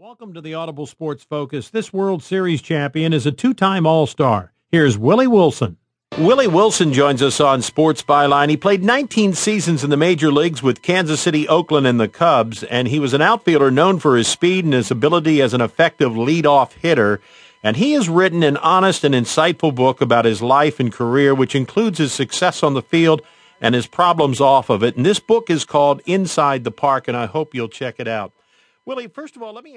Welcome to the Audible Sports Focus. This World Series champion is a two-time All-Star. Here's Willie Wilson. Willie Wilson joins us on Sports Byline. He played 19 seasons in the major leagues with Kansas City, Oakland, and the Cubs, and he was an outfielder known for his speed and his ability as an effective leadoff hitter. And he has written an honest and insightful book about his life and career, which includes his success on the field and his problems off of it. And this book is called Inside the Park, and I hope you'll check it out. Willie, first of all, let me ask